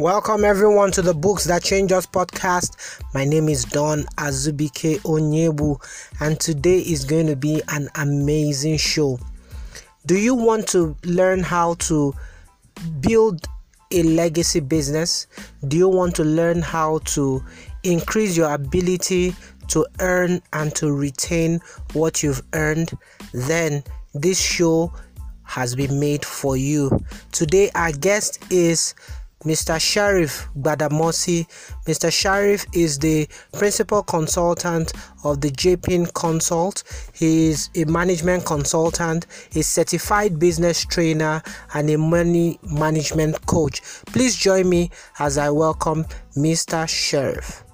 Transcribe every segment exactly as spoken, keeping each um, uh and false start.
Welcome everyone to the Books That Change Us podcast. My name is Don Azubike Onyebu, and today is going to be an amazing show. Do you want to learn how to build a legacy business? Do you want to learn how to increase your ability to earn and to retain what you've earned? Then this show has been made for you. Today our guest is Mister Sharif Badamosi. Mister Sharif is the principal consultant of the J P I N Consult. He is a management consultant, a certified business trainer, and a money management coach. Please join me as I welcome Mister Sharif.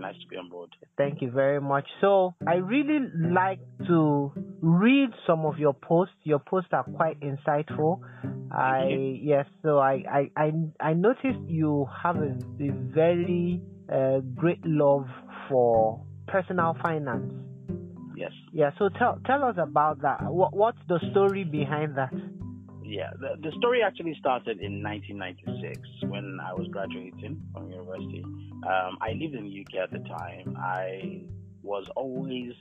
Nice to be on board. Thank you very much. So I really like to read some of your posts. Your posts are quite insightful. I yes. So I I I, I noticed you have a, a very uh, great love for personal finance. Yes. Yeah. So tell tell us about that. What what's the story behind that? Yeah, the, the story actually started in nineteen ninety-six when I was graduating from university. Um, I lived in the U K at the time. I was always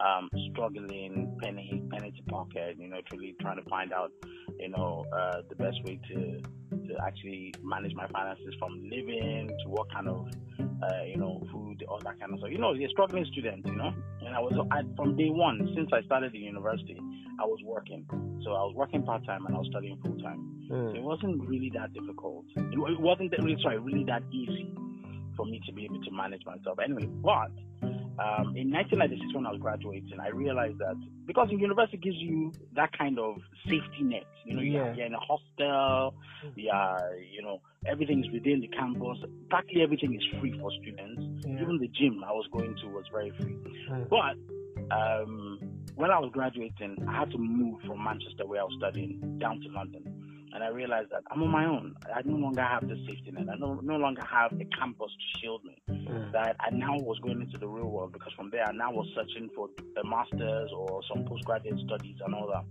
um, struggling, penny, penny to pocket, you know, truly trying to find out, you know, uh, the best way to, to actually manage my finances, from living to what kind of, uh, you know, food, all that kind of stuff. You know, you're a struggling student, you know. And I was, I, from day one, since I started the university, I was working. So I was working part-time and I was studying full-time. Mm. So it wasn't really that difficult. It, it wasn't that, really, sorry, really that easy for me to be able to manage myself. Anyway, but um, in nineteen ninety-six, when I was graduating, I realized that because university gives you that kind of safety net, you know, yeah. you're, you're in a hostel, you're, you know, everything is within the campus. Practically everything is free for students. Yeah. Even the gym I was going to was very free. Mm. But um, when I was graduating, I had to move from Manchester, where I was studying, down to London. And I realized that I'm on my own. I no longer have the safety net. I no, no longer have a campus to shield me. Mm. That I now was going into the real world, because from there I now was searching for a master's or some postgraduate studies and all that.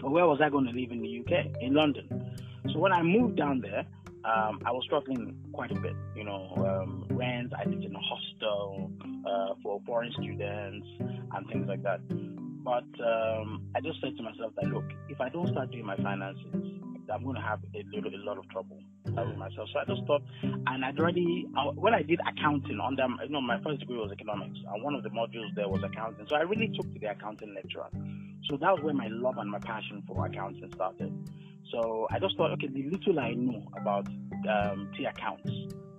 But where was I going to live in the U K? In London. So when I moved down there, um, I was struggling quite a bit. You know, um, rent, I lived in a hostel uh, for foreign students and things like that. But um, I just said to myself that, look, if I don't start doing my finances, I'm going to have a, little, a lot of trouble with myself. So I just thought, and I'd already, I, when I did accounting, under, you know, my first degree was economics, and one of the modules there was accounting. So I really took to the accounting lecturer. So that was where my love and my passion for accounting started. So I just thought, okay, the little I know about um, T accounts,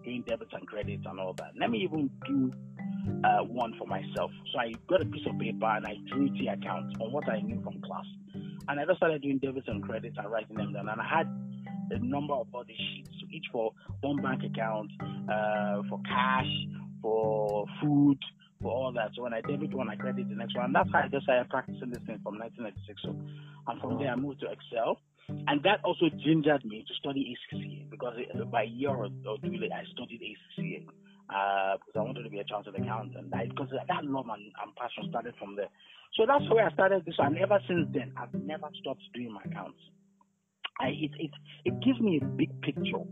doing debits and credits and all that, let me even do uh, one for myself. So I got a piece of paper and I drew T accounts on what I knew from class. And I just started doing debits and credits and writing them down. And I had a number of all these sheets, each for one bank account, uh, for cash, for food, for all that. So when I debit one, I credit the next one. And that's how I just started practicing this thing from nineteen ninety-six. So, and from there, I moved to Excel. And that also gingered me to study A C C A, because by a year or two later, I studied A C C A. Uh, because I wanted to be a chartered accountant. I, because that love and, and passion started from there. So that's where I started this. And ever since then, I've never stopped doing my accounts. I, it, it, it gives me a big picture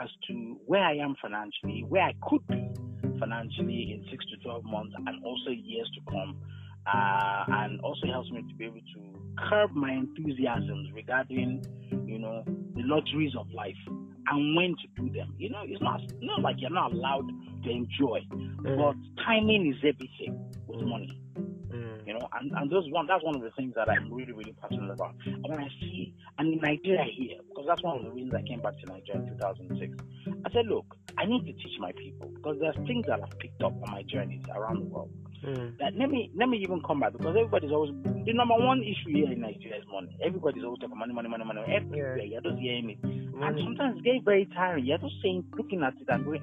as to where I am financially, where I could be financially in six to twelve months, and also years to come. Uh, and also helps me to be able to curb my enthusiasms regarding, you know, the luxuries of life and when to do them. You know, it's not not like you're not allowed to enjoy, mm. but timing is everything with money. Mm. You know, and, and those one that's one of the things that I'm really, really passionate about. And when I see, and in Nigeria here, because that's one of the reasons I came back to Nigeria in two thousand six, I said, look, I need to teach my people, because there's things that I've picked up on my journeys around the world. Mm. That let me let me even come back, because everybody's always, the number one issue here in Nigeria is money. Everybody's always talking money, money, money, money. Everywhere, yeah. You're just hearing it, mm. and sometimes it's very, very tiring. You're just saying, looking at it and going,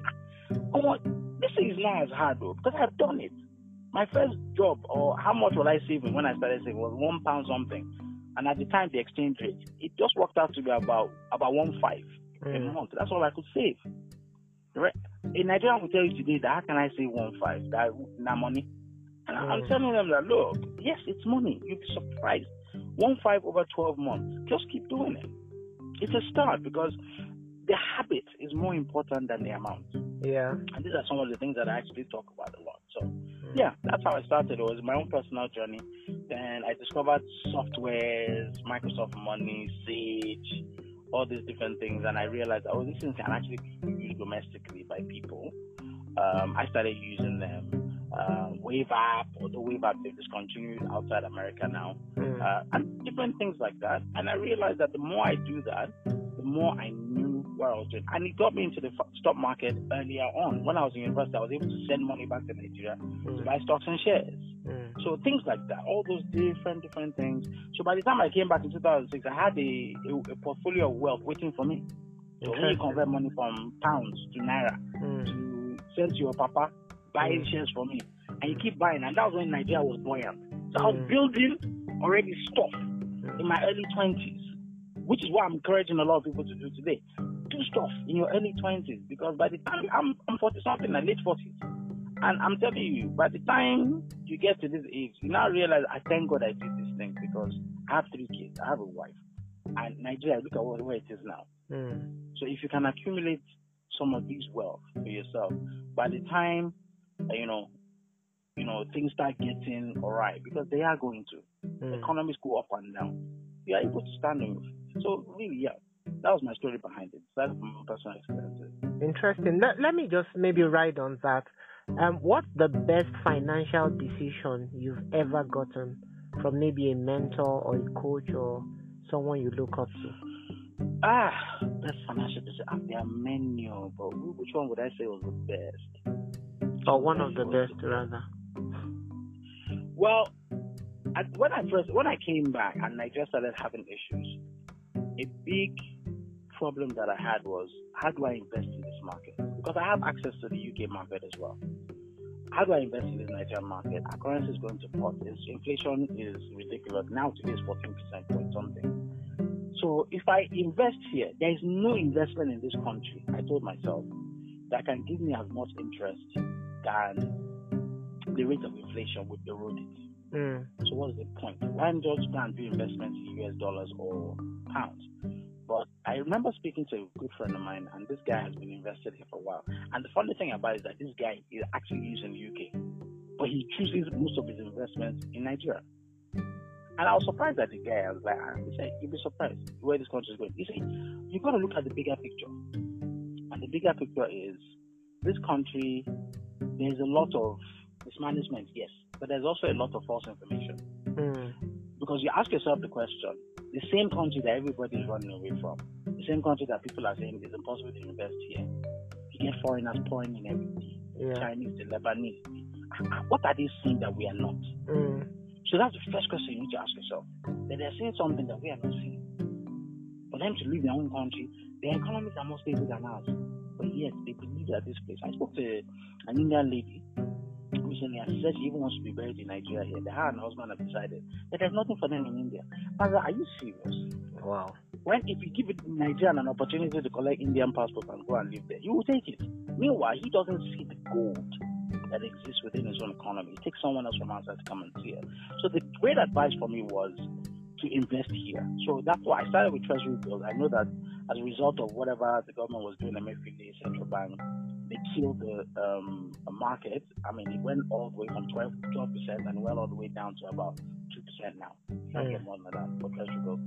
"Oh, this is not as hard though, because I've done it." My first job, or how much was I saving when I started saving, was one pound something, and at the time the exchange rate, it just worked out to be about about one five mm. a month. That's all I could save. Right? A Nigerian will tell you today that how can I save one five? That, that money. And mm. I'm telling them that, look, yes, it's money. You'd be surprised. One five over twelve months. Just keep doing it. It's a start because the habit is more important than the amount. Yeah. And these are some of the things that I actually talk about a lot. So, mm. yeah, that's how I started. It was my own personal journey. Then I discovered softwares, Microsoft Money, Sage, all these different things. And I realized, oh, these things can actually be used domestically by people. Um, I started using them. Uh, Wave app, although Wave app they've discontinued outside America now, mm. uh, and different things like that. And I realized that the more I do that, the more I knew what I was doing. And it got me into the stock market earlier on. When I was in university, I was able to send money back to Nigeria mm. to buy stocks and shares. Mm. So things like that, all those different, different things. So by the time I came back in two thousand six, I had a, a, a portfolio of wealth waiting for me. So when you convert money from pounds to naira mm. to send to your papa, buying shares for me, and you keep buying, and that was when Nigeria was buoyant. So mm. I was building already stuff in my early twenties, which is what I'm encouraging a lot of people to do today. Do stuff in your early twenties, because by the time I'm, I'm forty something, like late forties, and I'm telling you, by the time you get to this age, you now realize, I thank God I did this thing, because I have three kids, I have a wife, and Nigeria, look at where it is now. Mm. So if you can accumulate some of these wealth for yourself, by the time You know, you know, things start getting all right, because they are going to. Mm. The economies go up and down. You are able to stand on it. So really, yeah, that was my story behind it. That's my personal experience. Interesting. Let, let me just maybe ride on that. Um, what's the best financial decision you've ever gotten from maybe a mentor or a coach or someone you look up to? Ah, best financial decision. There are many, but which one would I say was the best? Or one of the best, rather. Well, I, when I first, when I came back and I just started having issues, a big problem that I had was, how do I invest in this market? Because I have access to the U K market as well. How do I invest in this Nigerian market? Our currency is going to pot. It's, inflation is ridiculous. Now today is fourteen percent point something. So if I invest here, there is no investment in this country, I told myself, that can give me as much interest than the rate of inflation would erode it. Mm. So what's the point? Why don't go and do investments in U S dollars or pounds? But I remember speaking to a good friend of mine, and this guy has been invested here for a while. And the funny thing about it is that this guy is actually using the U K, but he chooses most of his investments in Nigeria. And I was surprised at the guy. I was like, he said, you'll be surprised where this country is going. He said, you've got to look at the bigger picture. And the bigger picture is, this country, there's a lot of mismanagement, yes, but there's also a lot of false information. Mm. Because you ask yourself the question, the same country that everybody is running away from, the same country that people are saying it's impossible to invest here, you get foreigners pouring in everything, yeah. Chinese, the Lebanese. What are they seeing that we are not? Mm. So that's the first question you need to ask yourself. That they're seeing something that we are not seeing. For them to leave their own country, their economies are more stable than ours. But yes, they believe that this place. I spoke to an Indian lady recently, and she said she even wants to be buried in Nigeria here. Her and her husband have decided that there's nothing for them in India. I was like, are you serious? Wow. When if you give a Nigerian an opportunity to collect Indian passport and go and live there, you will take it. Meanwhile, he doesn't see the gold that exists within his own economy. He takes someone else from outside to come and see it. So the great advice for me was to invest here. So that's why I started with Treasury bills. I know that as a result of whatever the government was doing, the central bank, they killed the um, market. I mean, it went all the way from twelve percent and went all the way down to about two percent now. Can't get more than that for Treasury bills.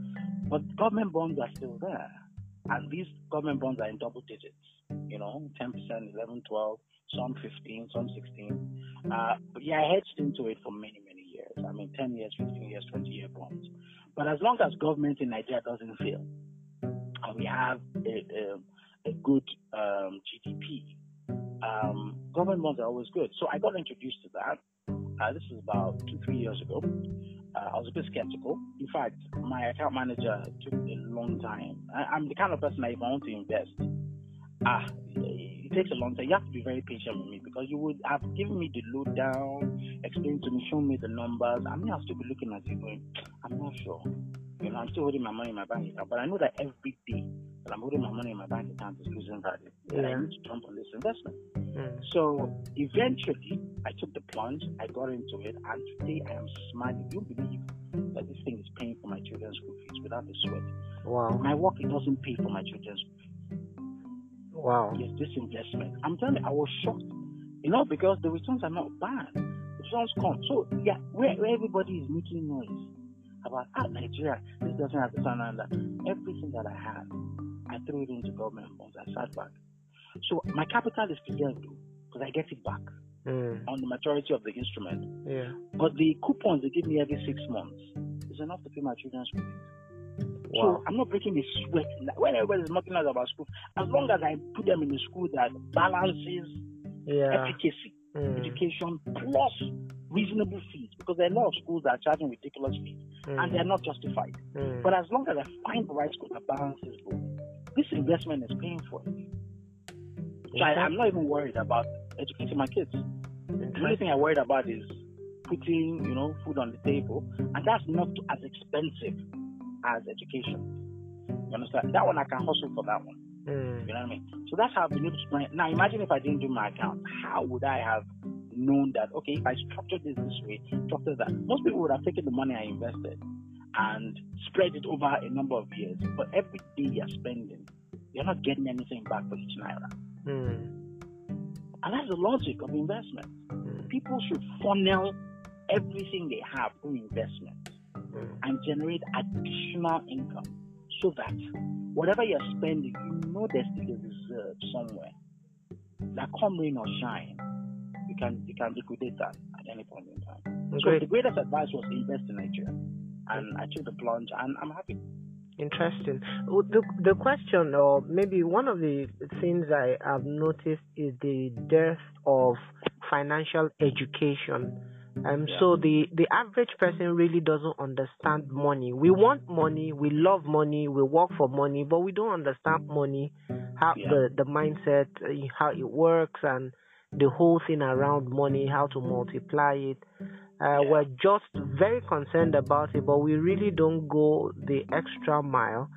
But government bonds are still there. And these government bonds are in double digits. You know, ten percent, eleven, twelve, some fifteen, some sixteen. Uh, but yeah, I hedged into it for many, many years. I mean, ten years, fifteen years, twenty-year bonds. But as long as government in Nigeria doesn't fail, and we have a, a, a good um, G D P, um, government bonds are always good. So I got introduced to that. Uh, this is about two, three years ago. Uh, I was a bit skeptical. In fact, my account manager took a long time. I, I'm the kind of person that if I want to invest, ah, it takes a long time. You have to be very patient with me, because you would have given me the lowdown, explained to me, shown me the numbers. I mean, I'll still be looking at you going, I'm not sure. You know, I'm still holding my money in my bank account, but I know that every day that I'm holding my money in my bank account is losing value. Yeah. And I need to jump on this investment. Mm. So eventually, I took the plunge. I got into it, and today I am smiling. You believe that this thing is paying for my children's school fees without a sweat. Wow. My work, it doesn't pay for my children's school fees. Wow. Yes, this investment. I'm telling you, I was shocked. You know, because the returns are not bad. The returns come. So yeah, where, where everybody is making noise about ah Nigeria, this doesn't have to sound like that. Everything that I had, I threw it into government bonds. I sat back. So my capital is preserved because I get it back mm. on the majority of the instrument. Yeah. But the coupons they give me every six months is enough to pay my children's school fees. Wow. So I'm not breaking the sweat. When everybody's mocking us about school, as long as I put them in a school that balances yeah. efficacy, mm. education plus reasonable fees, because there are a lot of schools that are charging ridiculous fees mm. and they're not justified. Mm. But as long as I find the right school that balances both, this investment is paying for it. So I, I'm not even worried about educating my kids. The only thing I worried about is putting, you know, food on the table, and that's not as expensive as education. You understand? That one I can hustle for that one. Mm. You know what I mean? So that's how I've been able to plan. Now imagine if I didn't do my account, how would I have known that? Okay, if I structured this this way, structured that, most people would have taken the money I invested and spread it over a number of years. But every day you're spending, you're not getting anything back for each naira. Mm. And that's the logic of investment. Mm. People should funnel everything they have through investment mm. and generate additional income, so that whatever you're spending, you know there's still a reserve somewhere that, come rain or shine, you can you can liquidate that at any point in time. Okay. So the greatest advice was invest in Nigeria, and I took the plunge, and I'm happy. Interesting. The, the question, or maybe one of the things I have noticed, is the dearth of financial education. Um, yeah. So the, the average person really doesn't understand money. We want money, we love money, we work for money, but we don't understand money, how yeah. the, the mindset, how it works, and the whole thing around money, how to multiply it. Uh, we're just very concerned about it, but we really don't go the extra mile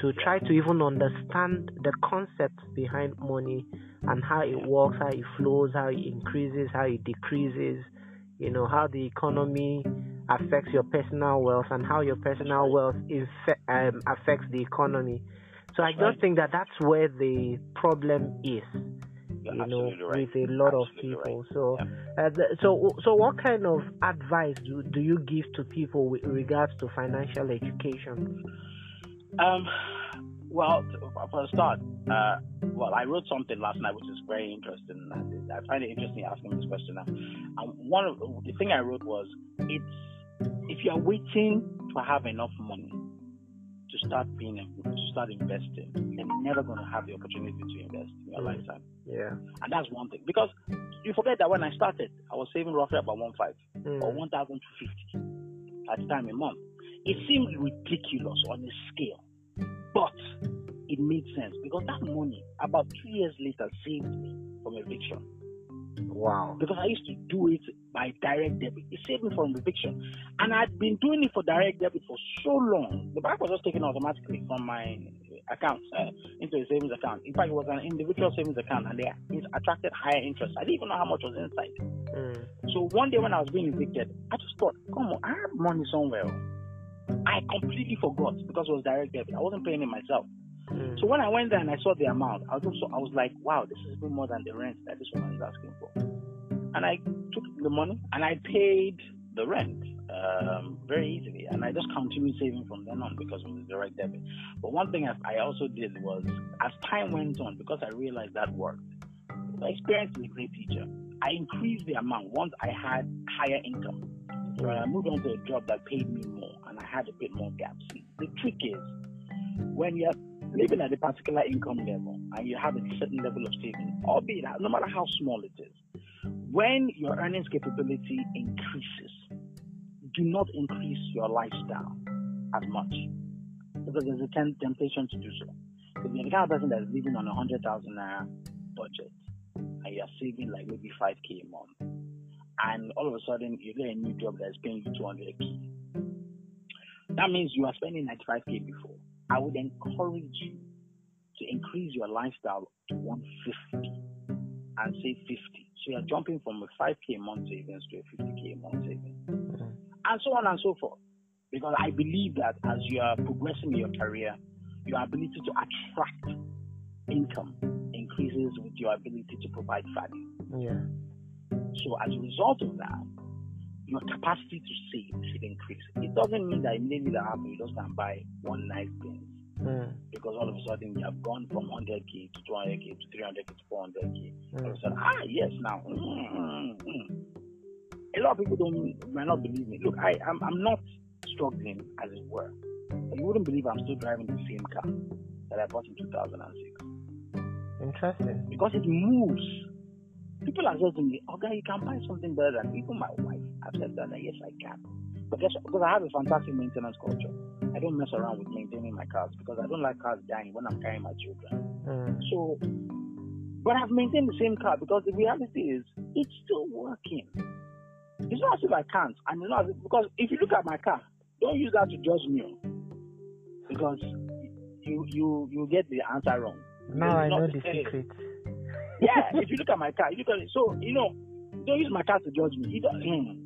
to try to even understand the concepts behind money and how it works, how it flows, how it increases, how it decreases, you know, how the economy affects your personal wealth and how your personal wealth infe- um, affects the economy. So I just think that that's where the problem is. You're you know, right. with a lot absolutely of people. Right. So, yeah. uh, the, so, so, what kind of advice do, do you give to people with regards to financial education? Um, well, for a start, uh, well, I wrote something last night which is very interesting. I find it interesting asking this question now. Um, one of the thing I wrote was, it's if you are waiting to have enough money to start being to start investing, then you're never going to have the opportunity to invest in your mm. lifetime. Yeah, and that's one thing, because you forget that when I started, I was saving roughly about one five mm. or one thousand two fifty at the time a month. It seemed ridiculous on a scale, but it made sense, because that money, about two years later, saved me from eviction. Wow! Because I used to do it by direct debit. It saved me from eviction, and I'd been doing it for direct debit for so long. The bank was just taken automatically from my accounts uh, into a savings account. In fact, it was an individual savings account, and they it attracted higher interest. I didn't even know how much was inside. Mm. So one day when I was being evicted, I just thought, come on, I have money somewhere. I completely forgot, because it was direct debit. I wasn't paying it myself. Mm. So when I went there and I saw the amount, I was also I was like, wow, this is even more than the rent that this woman is asking for. And I took the money and I paid the rent um, very easily, and I just continued saving from then on, because it was direct debit. But one thing I, I also did was, as time went on, because I realized that worked, my experience is a great teacher, I increased the amount once I had higher income. So I moved on to a job that paid me more, and I had a bit more gaps. The trick is, when you're living at a particular income level and you have a certain level of savings, albeit no matter how small it is, when your earnings capability increases, do not increase your lifestyle as much, because there's a temptation to do so. If you're the kind of person that's living on a one hundred thousand naira budget and you're saving like maybe five K a month, and all of a sudden you get a new job that's paying you two hundred K, that means you are spending ninety-five K before. I would encourage you increase your lifestyle to one hundred fifty and say fifty. So you're jumping from a five K a month savings to a fifty K a month savings. Mm-hmm. And so on and so forth. Because I believe that as you are progressing in your career, your ability to attract income increases with your ability to provide value. Yeah. So as a result of that, your capacity to save should increase. It doesn't mean that immediately that happens, you just can buy one nice thing. Mm. Because all of a sudden you have gone from one hundred K to two hundred K to three hundred K to four hundred K. Mm. All of a sudden, ah, yes, now. Mm, mm, mm. A lot of people don't might not believe me. Look, I, I'm, I'm not struggling, as it were. But you wouldn't believe I'm still driving the same car that I bought in two thousand six. Interesting. Because it moves. People are saying to me, oh, guy, you can buy something better than even my wife. I've said that, yes, I can. But guess what? Because I have a fantastic maintenance culture. I don't mess around with maintaining my cars because I don't like cars dying when I'm carrying my children. Mm. So, but I've maintained the same car because the reality is it's still working. It's not as if I can't. And it's not as if, because if you look at my car, don't use that to judge me. Because you you you get the answer wrong. Now I know the secret. Yeah, if you look at my car, you look at it. So, you know, don't use my car to judge me.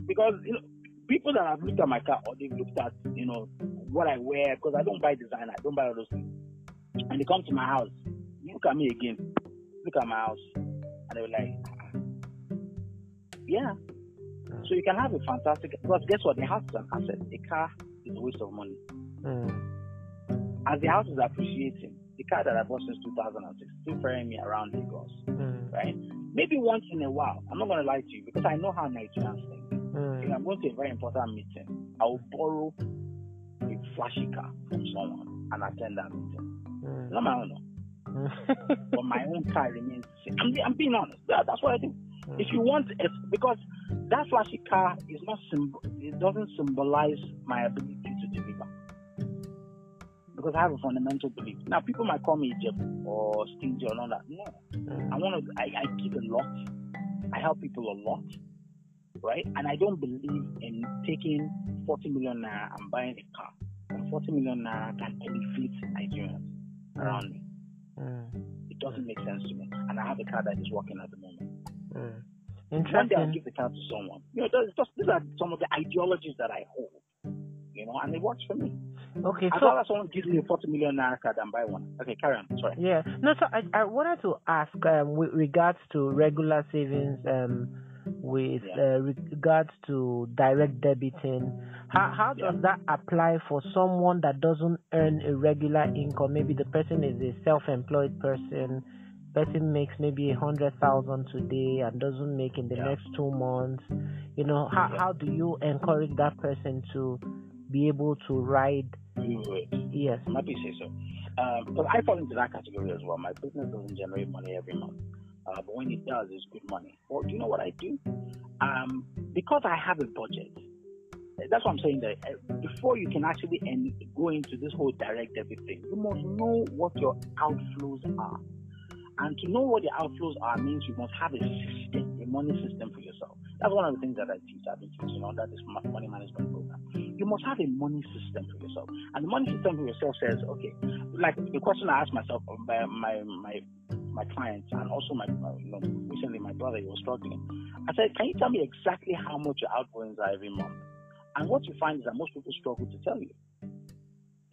Because, you know, people that have looked at my car or they've looked at, you know, what I wear, because I don't buy design, I don't buy all those things. And they come to my house, look at me again, look at my house, and they were like, yeah. So you can have a fantastic, because guess what? The house is an asset. The car is a waste of money. Mm. As the house is appreciating, the car that I bought since two thousand six still ferrying me around Lagos, mm. right? Maybe once in a while, I'm not going to lie to you, because I know how Nigerians think. Mm. If I'm going to a very important meeting, I will borrow a flashy car from someone and attend that meeting. Mm. Not my own, no. Mm. But my own car remains the same. I'm, I'm being honest. That, that's what I think. Mm. If you want, it's because that flashy car is not symbol, it doesn't symbolize my ability to deliver. Because I have a fundamental belief. Now, people might call me Jebu or stingy or all that. No. Mm. I want to, I, I give a lot. I help people a lot. Right? And I don't believe in taking forty million naira and buying a car. And forty million naira can benefit Nigerians around me. Mm. It doesn't make sense to me. And I have a car that is working at the moment. Mm. Interesting. One day I'll give the car to someone. You know, just, these are some of the ideologies that I hold. You know, and it works for me. Okay, I'd so rather someone gives me a forty million naira card and buy one. Okay, carry on. Sorry. Yeah. No, so I, I wanted to ask um, with regards to regular savings, um, with yeah. uh, regards to direct debiting, how, how does yeah. that apply for someone that doesn't earn a regular income? Maybe the person is a self-employed person. Person makes maybe a hundred thousand today and doesn't make in the yeah. next two months. You know, how yeah. how do you encourage that person to be able to ride? You would. Yes. I'm happy to say so. Um, because I fall into that category as well. My business doesn't generate money every month. Uh, but when it does, it's good money. Well, do you know what I do? Um, because I have a budget. That's what I'm saying. That uh, before you can actually end, go into this whole direct debit thing, you must know what your outflows are. And to know what the outflows are means you must have a system, a money system for yourself. That's one of the things that I teach. I've been teaching on that, this money management program. You must have a money system for yourself. And the money system for yourself says, okay, like the question I asked myself, my my my, my clients, and also my, my you know, recently my brother, he was struggling. I said, can you tell me exactly how much your outgoings are every month? And what you find is that most people struggle to tell you.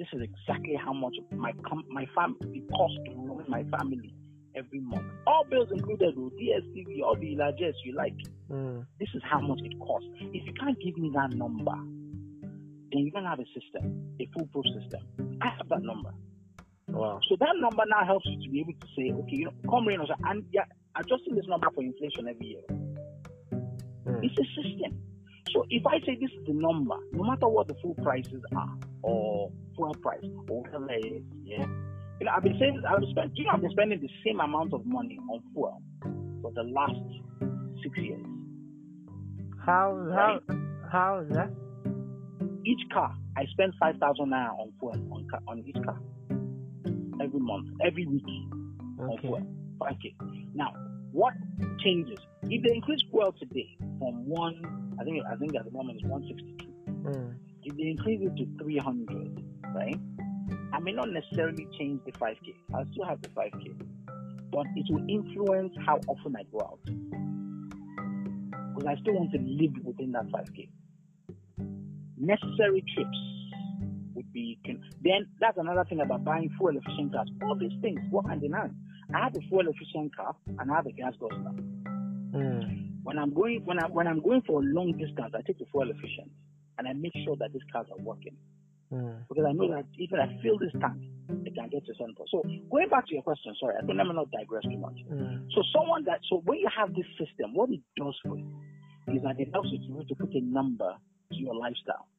This is exactly how much my com- my family cost to run my family every month. All bills included with D S T V, all the largesse you like. Mm. This is how much it costs. If you can't give me that number, then you don't have a system, a foolproof system. I have that number. Wow. So that number now helps you to be able to say, okay, you know, come rain or shine, and yeah, adjusting this number for inflation every year. Mm. It's a system. So if I say this is the number, no matter what the fuel prices are, or fuel price, or whatever it is, yeah. You know, I've been saying, I've been spending, you know, I've been spending the same amount of money on fuel for the last six years. How, right? how, how is that? Each car, I spend five thousand naira on fuel on car, on each car every month, every week okay. on fuel. Okay. Now, what changes if they increase fuel today from one? I think I think at the moment it's one sixty two. Mm. If they increase it to three hundred, right? I may not necessarily change the five K. I'll still have the five K. But it will influence how often I go out. Because I still want to live within that five K. Necessary trips would be... Then that's another thing about buying fuel-efficient cars. All these things work hand in hand. I have a fuel-efficient car and I have a gas guzzler. Mm. When I'm going when I when I'm going for a long distance, I take the fuel efficient and I make sure that these cars are working. Mm. Because I know that if I fill this tank, it can get to center. So going back to your question, sorry, I don't let me not digress too much. Mm. So someone that so when you have this system, what it does for you is that it helps you to put a number to your lifestyle.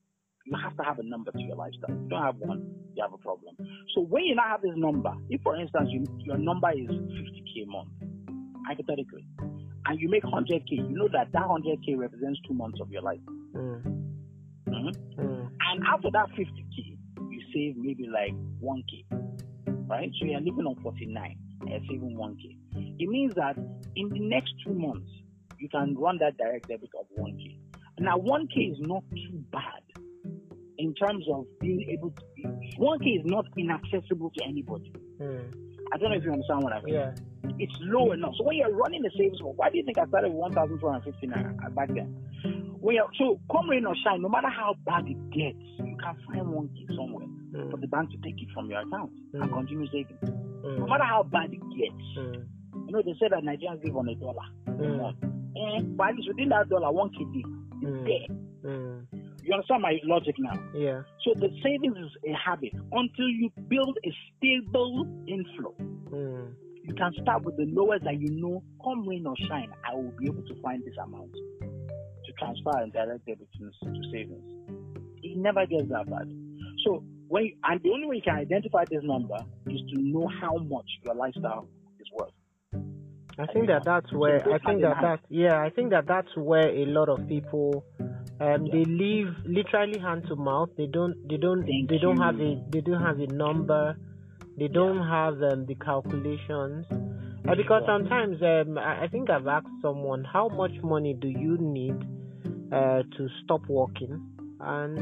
You have to have a number to your lifestyle. If you don't have one, you have a problem. So when you now have this number, if for instance you, your number is fifty K a month, hypothetically, and you make one hundred K, you know that that one hundred K represents two months of your life. Mm. Mm-hmm. Mm. And after that fifty K, you save maybe like one K, right? So you're living on forty-nine and you're saving one K. It means that in the next two months, you can run that direct debit of one K. Now, one K is not too bad in terms of being able to... one K is not inaccessible to anybody. Mm. I don't know if you understand what I mean. Yeah. It's low enough. So when you're running the savings, why do you think I started with one thousand four hundred fifty naira back then? When you're, so come rain or shine, no matter how bad it gets, you can find one K somewhere mm. for the bank to take it from your account mm. and continue saving. Mm. No matter how bad it gets. Mm. You know, they say that Nigerians live on a dollar. Mm. And but within that dollar, one K is mm. there. Mm. You understand my logic now? Yeah. So the savings is a habit. Until you build a stable inflow, mm. you can start with the lowest that you know, come rain or shine, I will be able to find this amount to transfer and direct debit to, to savings. It never gets that bad. So, when you, and the only way you can identify this number is to know how much your lifestyle is worth. I think that that's where, I think that that's, yeah, I think that that's where a lot of people, um, they live literally hand to mouth. They don't, they don't, they don't have a, they don't have a number. They don't yeah. have um, the calculations. Uh, because sometimes um, I, I think I've asked someone, how much money do you need uh, to stop working? And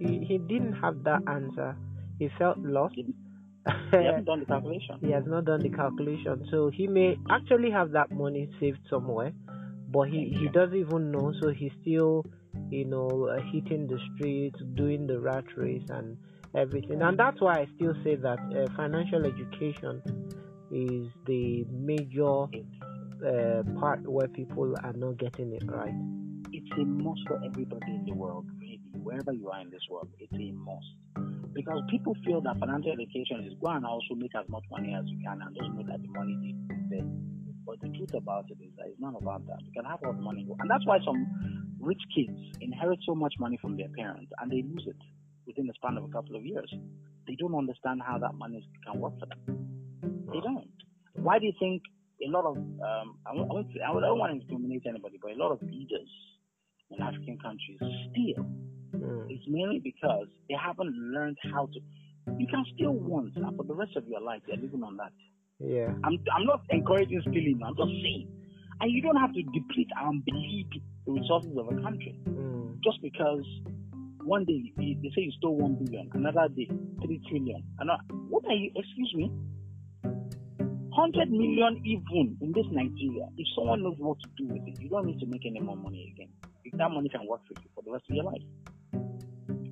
he, he didn't have that answer. He felt lost. He hasn't done the calculation. He has not done the calculation. So he may actually have that money saved somewhere, but he, he doesn't even know. So he's still, you know, uh, hitting the streets, doing the rat race and everything. And that's why I still say that uh, financial education is the major uh, part where people are not getting it right. It's a must for everybody in the world, really. Wherever you are in this world, it's a must. Because people feel that financial education is go and also make as much money as you can and just know that the money is there. But the truth about it is that it's not about that. You can have all the money. And that's why some rich kids inherit so much money from their parents and they lose it within the span of a couple of years. They don't understand how that money can work for them. They don't. Why do you think a lot of, um, I, won't, I don't want to discriminate anybody, but a lot of leaders in African countries steal? Mm. It's mainly because they haven't learned how to. You can steal once, and for the rest of your life, you're living on that. Yeah. I'm, I'm not encouraging stealing, I'm just saying. And you don't have to deplete and bleed the resources of a country mm. just because. One day, they say you stole one billion. Another day, three trillion. Another, what are you, excuse me? Hundred million even in this Nigeria. If someone knows what to do with it, you don't need to make any more money again. If that money can work for you for the rest of your life.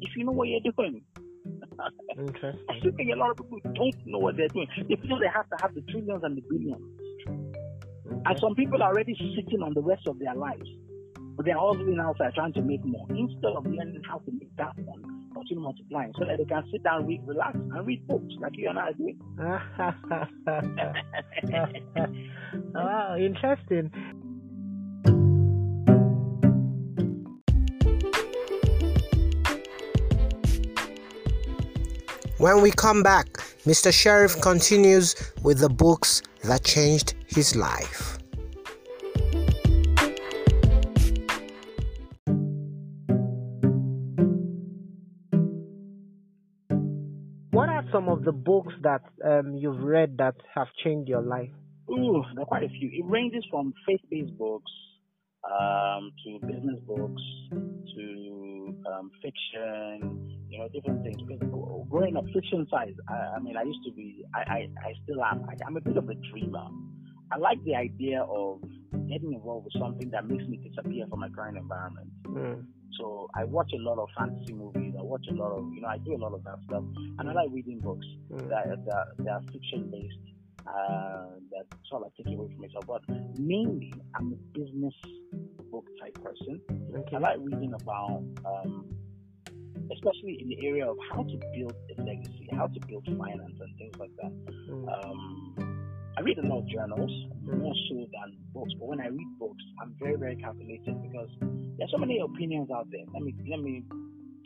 If you know what you're doing. Interesting. I still think a lot of people don't know what they're doing. They feel they have to have the trillions and the billions. Okay. And some people are already sitting on the rest of their lives. But they're all doing outside trying to make more instead of learning how to make that one continue multiplying so that they can sit down, read, relax, and read books like you and I are doing. Wow, interesting. When we come back, Mister Sharif continues with the books that changed his life. Some of the books that um, you've read that have changed your life? Ooh, there are quite a few. It ranges from faith-based books um, to business books, to um, fiction, you know, different things. Because growing up, fiction size, I, I mean, I used to be, I, I, I still am. I, I'm a bit of a dreamer. I like the idea of getting involved with something that makes me disappear from my current environment. Mm. So I watch a lot of fantasy movies. I watch a lot of, you know, I do a lot of that stuff. And I like reading books mm. that, that, that are fiction-based, uh, that sort of take away from myself. But mainly, I'm a business book type person. Okay. I like reading about, um, especially in the area of how to build a legacy, how to build finance and things like that. Mm. Um, I read a lot of journals, more so than books. But when I read books, I'm very, very calculated because there's so many opinions out there. Let me, let me,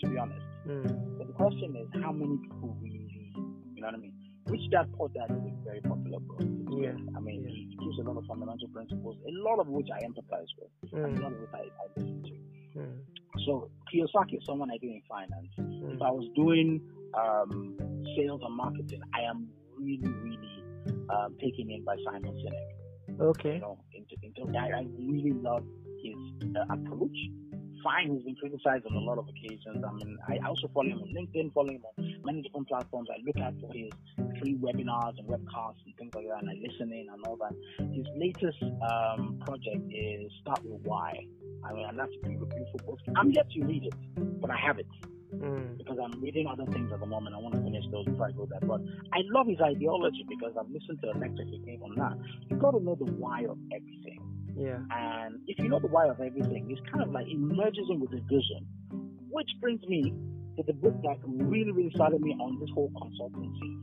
to be honest. Mm. But the question is, how many people really, you know what I mean? Rich Dad Poor Dad is a very popular book. Yeah. I mean, yeah. It gives a lot of fundamental principles, a lot of which I empathize with, mm. and a lot of which I, I listen to. Mm. So Kiyosaki is someone I do in finance. Mm. If I was doing um, sales and marketing, I am really, really Um, taken in by Simon Sinek. Okay. You know, into, into, I, I really love his uh, approach. Fine, he's been criticized on a lot of occasions. I mean, I also follow him on LinkedIn, follow him on many different platforms. I look out for his free webinars and webcasts and things like that, and I listen in and all that. His latest um, project is Start With Why. I mean, and that's a beautiful, beautiful book. I'm yet to read it, but I have it. Mm. Because I'm reading other things at the moment. I want to finish those before I go there. But I love his ideology because I've listened to a lecture he gave on that. You've got to know the why of everything. Yeah. And if you know the why of everything, it's kind of like it merges in with the vision, which brings me to the book that really, really started me on this whole consultancy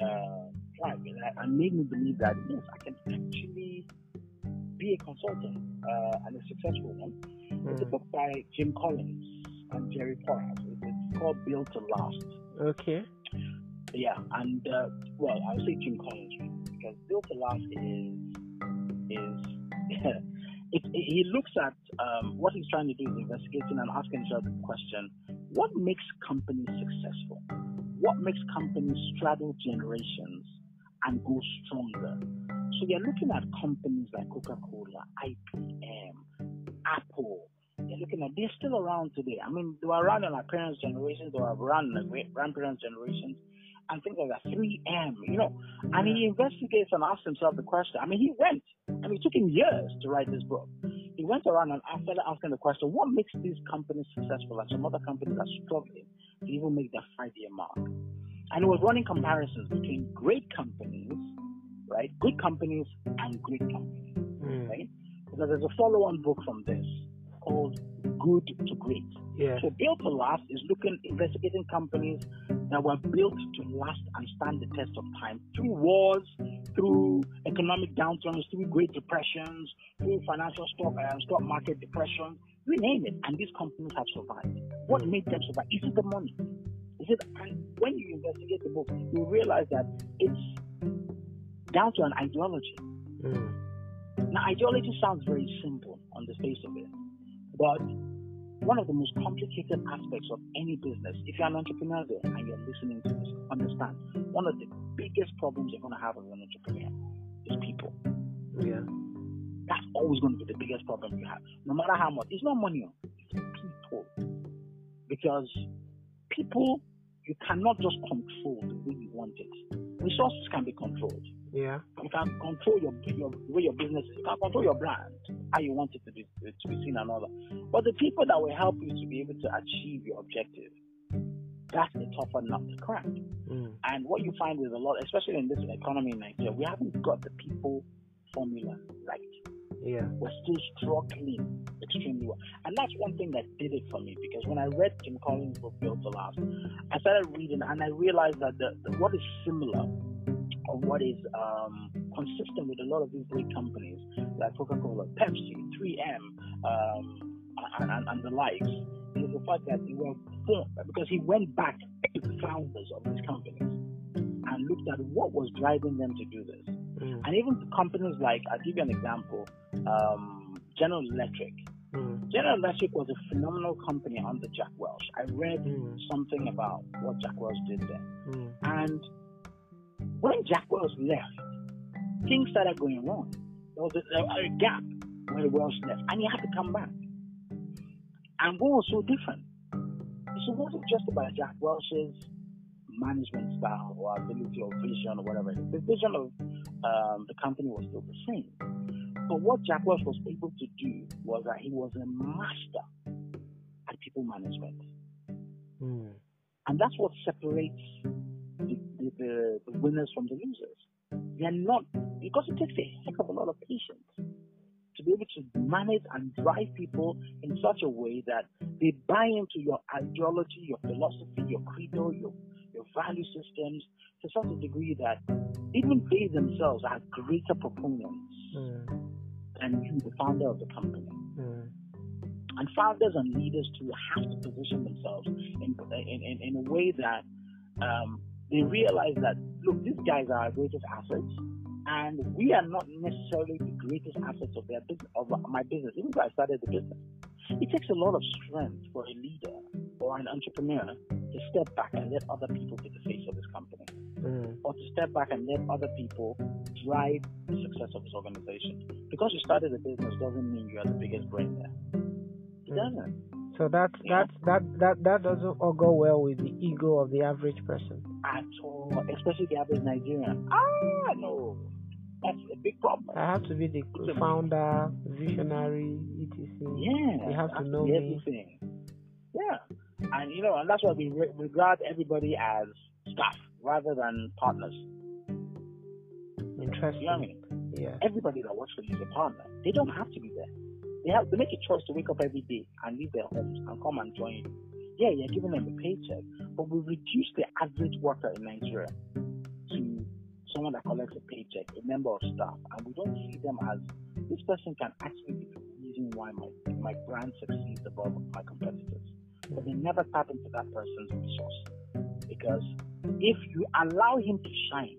uh, drive. And made me believe that, yes, I can actually be a consultant uh, and a successful one. Mm. It's a book by Jim Collins and Jerry Porras. It's called Build to Last. Okay. Yeah, and uh, well, I'll say Jim Collins because Build to Last is is it, it, he looks at um, what he's trying to do is investigating and asking himself the question: what makes companies successful? What makes companies straddle generations and go stronger? So you're looking at companies like Coca-Cola, I B M, Apple. They're looking at, they're still around today. I mean, they were around in our parents' generations, they were around in our great grandparents' generations, and things like that. three M, you know. And he investigates and asks himself the question. I mean, he went, I mean, it took him years to write this book. He went around and started asking the question, what makes these companies successful and some other companies are struggling to even make their five year mark? And he was running comparisons between great companies, right? Good companies and great companies, mm. right? Because there's a follow on book from this. Called Good to Great. Yeah. So Build to Last is looking, investigating companies that were built to last and stand the test of time through wars, through economic downturns, through great depressions, through financial stock uh, stock market depression, you name it. And these companies have survived. What made them survive? Is it the money? Is it? And when you investigate the book, you realize that it's down to an ideology. Mm. Now, ideology sounds very simple on the face of it. But one of the most complicated aspects of any business, if you're an entrepreneur there and you're listening to this, understand, one of the biggest problems you're going to have as an entrepreneur is people. Yeah. That's always going to be the biggest problem you have, no matter how much. It's not money, it's people. Because people, you cannot just control the way you want it. Resources can be controlled. Yeah. You can control your, your the way your business is. You can control your brand, how you want it to be to be seen and all that. But the people that will help you to be able to achieve your objective, that's a tougher nut to crack. Mm. And what you find is a lot, especially in this economy in Nigeria, we haven't got the people formula right. Yeah. We're still struggling extremely well. And that's one thing that did it for me, because when I read Jim Collins' book, Build to Last, I started reading and I realized that the, the, what is similar or what is um, consistent with a lot of these great companies like Coca-Cola, Pepsi, three M, um, and, and, and the likes, is the fact that they were formed, because he went back to the founders of these companies and looked at what was driving them to do this. Mm. And even companies like, I'll give you an example, um, General Electric. Mm. General Electric was a phenomenal company under Jack Welch. I read mm. something about what Jack Welch did there. Mm. And when Jack Welch left, things started going wrong. There was a, a gap economic robustness, and you have to come back. And what was so different? So it wasn't just about Jack Welch's management style or ability or vision or whatever it is. The vision of um, the company was still the same. But what Jack Welch was able to do was that he was a master at people management. Mm. And that's what separates the, the, the, the winners from the losers. They're not, because it takes a heck of a lot of patience to be able to manage and drive people in such a way that they buy into your ideology, your philosophy, your credo, your, your value systems to such a degree that even they themselves are greater proponents mm. than you, the founder of the company. Mm. And founders and leaders too have to position themselves in in, in, in a way that um, they realize that, look, these guys are our greatest assets, and we are not necessarily the greatest assets of their business, of my business, even though I started the business. It takes a lot of strength for a leader or an entrepreneur to step back and let other people be the face of his company, mm. or to step back and let other people drive the success of his organization. Because you started a business doesn't mean you are the biggest brain there. It doesn't. So that's, yeah. that's, that, that, that doesn't all go well with the ego of the average person. At all, especially the average Nigerian. Ah, no. That's a big problem. I have to be the it's founder, visionary, et cetera. Yeah, you have to know everything. Me. Yeah, and you know, and that's why we re- regard everybody as staff rather than partners. Interesting. You know what I mean? Yeah. Everybody that works for you is a partner. They don't have to be there. They have to make a choice to wake up every day and leave their homes and come and join you. Yeah, you're giving them a paycheck, but we reduce the average worker in Nigeria to someone that collects a paycheck, a member of staff, and we don't see them as, this person can actually be the reason why my, my brand succeeds above my competitors. But they never tap into that person's resource. Because if you allow him to shine,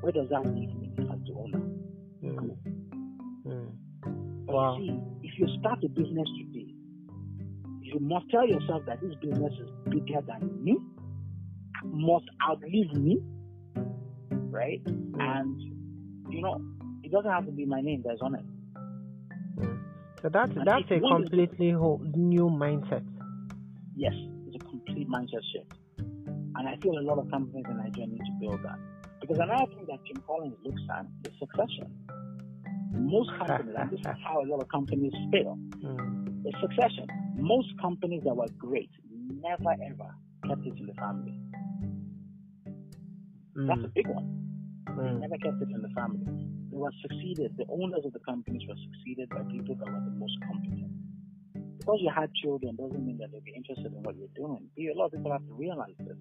where does that leave me as the owner? Mm. Mm. But wow. You see, if you start a business today, you must tell yourself that this business is bigger than me, must outlive me, right? Mm. And, you know, it doesn't have to be my name that's on it. Mm. So that's, that's a completely whole new mindset. Yes, it's a complete mindset shift. And I feel a lot of companies in Nigeria need to build that. Because another thing that Jim Collins looks at is succession. Most companies, and this is how a lot of companies fail, mm. is succession. Most companies that were great never ever kept it in the family. Mm. That's a big one. They mm. never kept it in the family. They were succeeded. The owners of the companies were succeeded by people that were the most competent. Because you had children doesn't mean that they'll be interested in what you're doing. A lot of people have to realize this.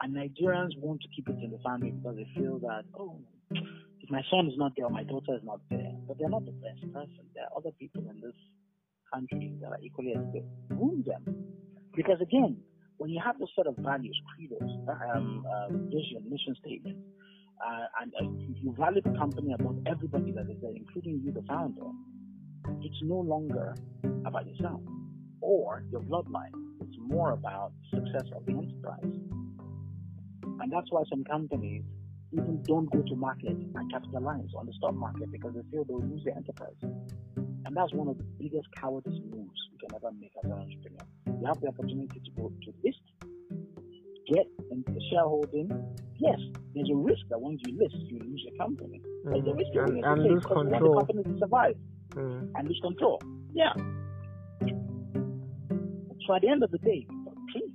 And Nigerians want to keep it in the family because they feel that, oh, if my son is not there or my daughter is not there, but they're not the best person. There are other people in this country that are equally as good. Wound them. Because again, when you have this sort of values, credos, um, uh, vision, mission statement, uh, and uh, you value the company above everybody that is there, including you, the founder, it's no longer about yourself or your bloodline. It's more about success of the enterprise. And that's why some companies even don't go to market and capitalize on the stock market because they feel they'll lose their enterprise. And that's one of the biggest cowardice moves you can ever make as an entrepreneur. You have the opportunity to go to list, get into the shareholding. Yes, there's a risk that once you list, you lose your company. Mm-hmm. There's a risk that you and, and lose control. You want the company to survive mm-hmm. and lose control. Yeah. So at the end of the day, please.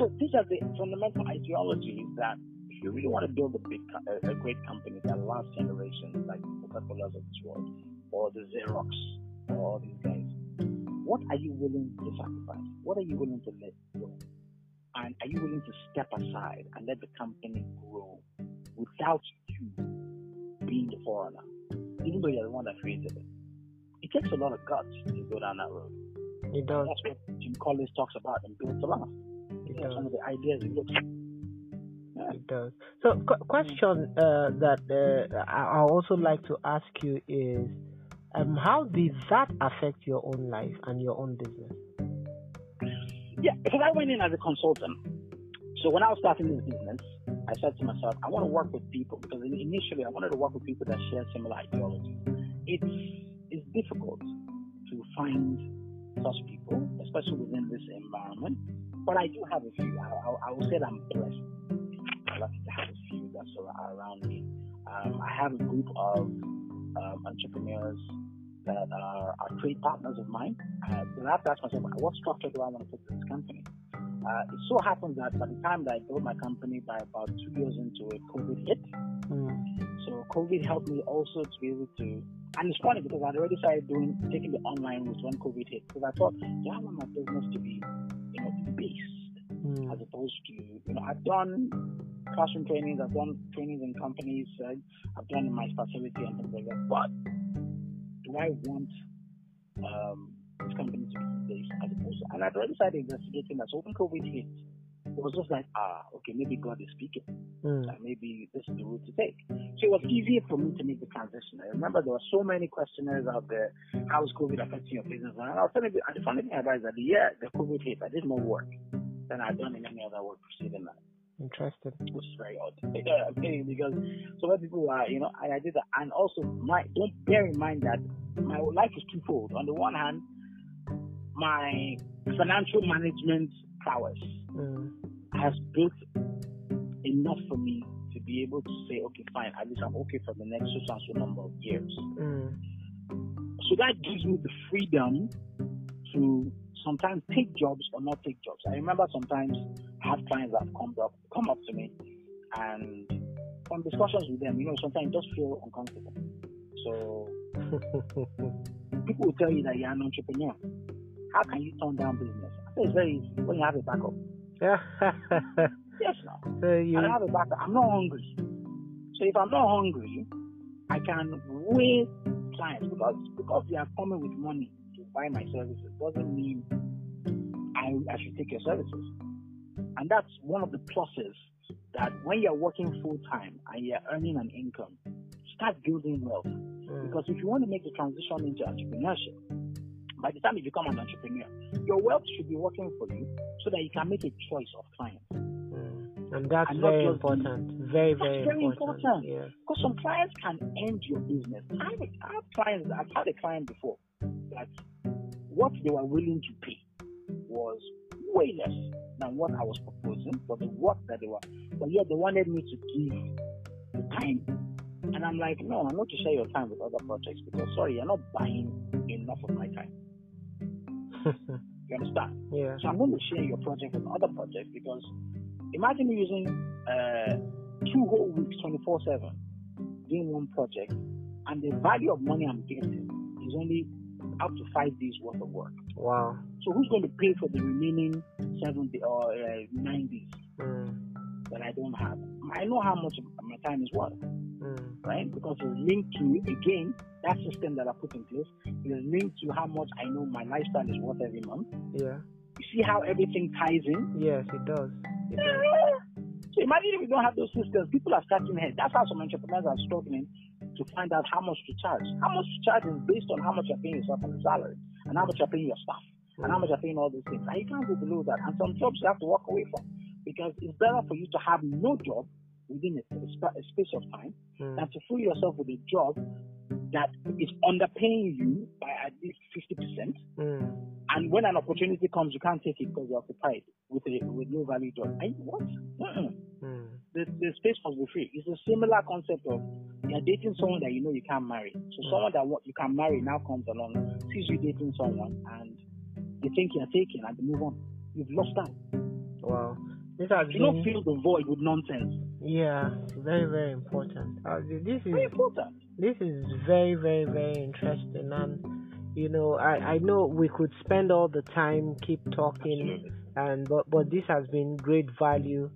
So these are the fundamental ideologies that if you really want to build a big, a, a great company that lasts generations, like the Coca-Cola of this world or the Xerox or all these guys. What are you willing to sacrifice? What are you willing to let go? And are you willing to step aside and let the company grow without you being the foreigner, even though you're the one that created it? It takes a lot of guts to go down that road. It does. And that's what Jim Collins talks about in Build to Last. It that's does. One of the ideas he looks at. Yeah. It does. So, qu- question uh, that uh, I, I also like to ask you is, Um, how did that affect your own life and your own business? Yeah, because I went in as a consultant. So when I was starting this business, I said to myself, I want to work with people because initially I wanted to work with people that share similar ideologies. It's, it's difficult to find such people, especially within this environment. But I do have a few. I, I, I will say that I'm blessed. I'm lucky to have a few that's around me. Um, I have a group of um, entrepreneurs that are, are trade partners of mine. Uh, so I have to ask myself, what structure do I want to put in this company? Uh, it so happens that by the time that I built my company, by about two years into it, COVID hit. Mm. So COVID helped me also to be able to, and it's funny because I'd already started doing, taking the online route when COVID hit. Because I thought, yeah, I want my business to be, you know, based mm. as opposed to, you know, I've done classroom trainings, I've done trainings in companies, uh, I've done in my facility and things like that. But do I want um, this company to be based as opposed to, and I'd already started investigating that. So when COVID hit, it was just like, ah, okay, maybe God is speaking. Mm. Uh, maybe this is the route to take. So it was easier for me to make the transition. I remember there were so many questionnaires out there. How's COVID affecting your business? And I was telling you, and the funny thing about it is that the year the COVID hit, I did more work than I'd done in any other work preceding that. Interesting. Which is very odd. Yeah, okay, because so many people are, you know, and I did that. And also, my, don't bear in mind that my life is twofold. On the one hand, my financial management prowess mm. has built enough for me to be able to say, okay, fine, at least I'm okay for the next so and so number of years. Mm. So that gives me the freedom to sometimes take jobs or not take jobs. I remember sometimes I have clients that have come up, come up to me, and from discussions with them, you know, sometimes I just feel uncomfortable. So people will tell you that you're an entrepreneur. How can you turn down business? I think it's very easy when you have a backup. Yeah. Yes, no. So you... I don't have a backup. I'm not hungry. So if I'm not hungry, I can weigh clients because because they are coming with money to buy my services doesn't mean I, I should take your services. And that's one of the pluses that when you're working full time and you're earning an income, start building wealth. Mm. Because if you want to make the transition into entrepreneurship, by the time you become an entrepreneur, your wealth should be working for you so that you can make a choice of clients. Mm. And that's and very important. Be, very, that's very, very important. Very important. Because some clients can end your business. I have, I have clients, I've had a client before that what they were willing to pay was way less than what I was proposing for the work that they were. But yet they wanted me to give the time. And I'm like, no, I'm not to share your time with other projects because, sorry, you're not buying enough of my time. You understand? Yeah. So I'm going to share your project with other projects because imagine me using uh, two whole weeks, twenty-four seven, doing one project, and the value of money I'm getting is only up to five days worth of work. Wow. So who's going to pay for the remaining seven day or uh, nine days mm. that I don't have? I know how much my time is worth, mm. right? Because it's linked to, again, that system that I put in place is linked to how much I know my lifestyle is worth every month. Yeah. You see how everything ties in? Yes, it does. It does. So imagine if we don't have those systems, people are scratching heads. That's how some entrepreneurs are struggling to find out how much to charge. How much to charge is based on how much you're paying yourself on the salary, and how much you're paying your staff, and how much you're paying all these things. And you can't go below that. And some jobs you have to walk away from because it's better for you to have no job within a, a space of time mm. than to fool yourself with a job that is underpaying you by at least fifty percent. Mm. And when an opportunity comes, you can't take it because you're occupied with a with no value job. I, what? Mm. The, the space must be free. It's a similar concept of you're dating someone that you know you can't marry. So mm. someone that you can marry now comes along, sees you dating someone, and they think you're taking, and they move on. You've lost out. Wow. This has you been... don't fill the void with nonsense. Yeah, very, very important. Uh, this is very important. This is very, very, very interesting. And, you know, I, I know we could spend all the time, keep talking, Absolutely. and but, but this has been great value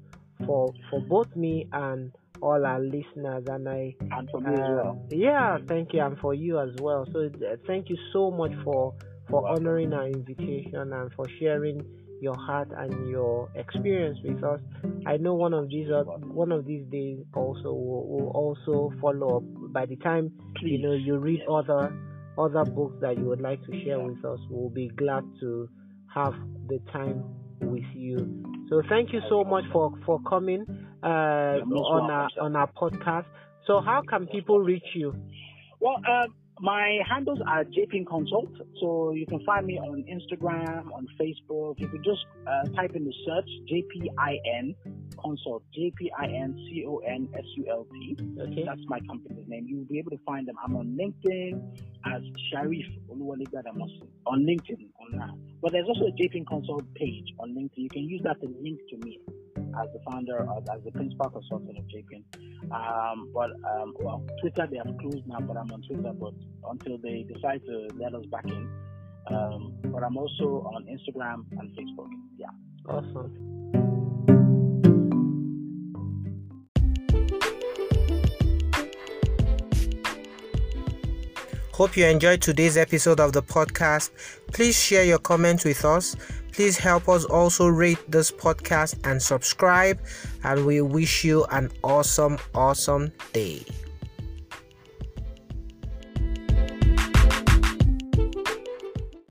for for both me and all our listeners. And I... And for me uh, as well. Yeah, thank you. And for you as well. So uh, thank you so much for, for honoring our invitation and for sharing your heart and your experience with us. I know one of these one of these days also will we'll also follow up. By the time Please. you know you read yes. other other books that you would like to share yeah. with us, we'll be glad to have the time with you. So thank you so much for for coming uh, on our on our podcast. So how can people reach you? Well, um, My handles are J P I N Consult, so you can find me on Instagram, on Facebook. You can just uh, type in the search J P I N Consult, J P I N C O N S U L T. Okay. That's my company's name. You'll be able to find them. I'm on LinkedIn as Sharif Oluwalegada Musi on LinkedIn. On but there's also a J P I N Consult page on LinkedIn. You can use that to link to me as the founder, or as the principal consultant of J P I N. Um, but, um, well, Twitter, they have closed now, but I'm on Twitter, but until they decide to let us back in. Um, but I'm also on Instagram and Facebook. Yeah. Awesome. Hope you enjoyed today's episode of the podcast. Please share your comments with us. Please help us also rate this podcast and subscribe. And we wish you an awesome, awesome day.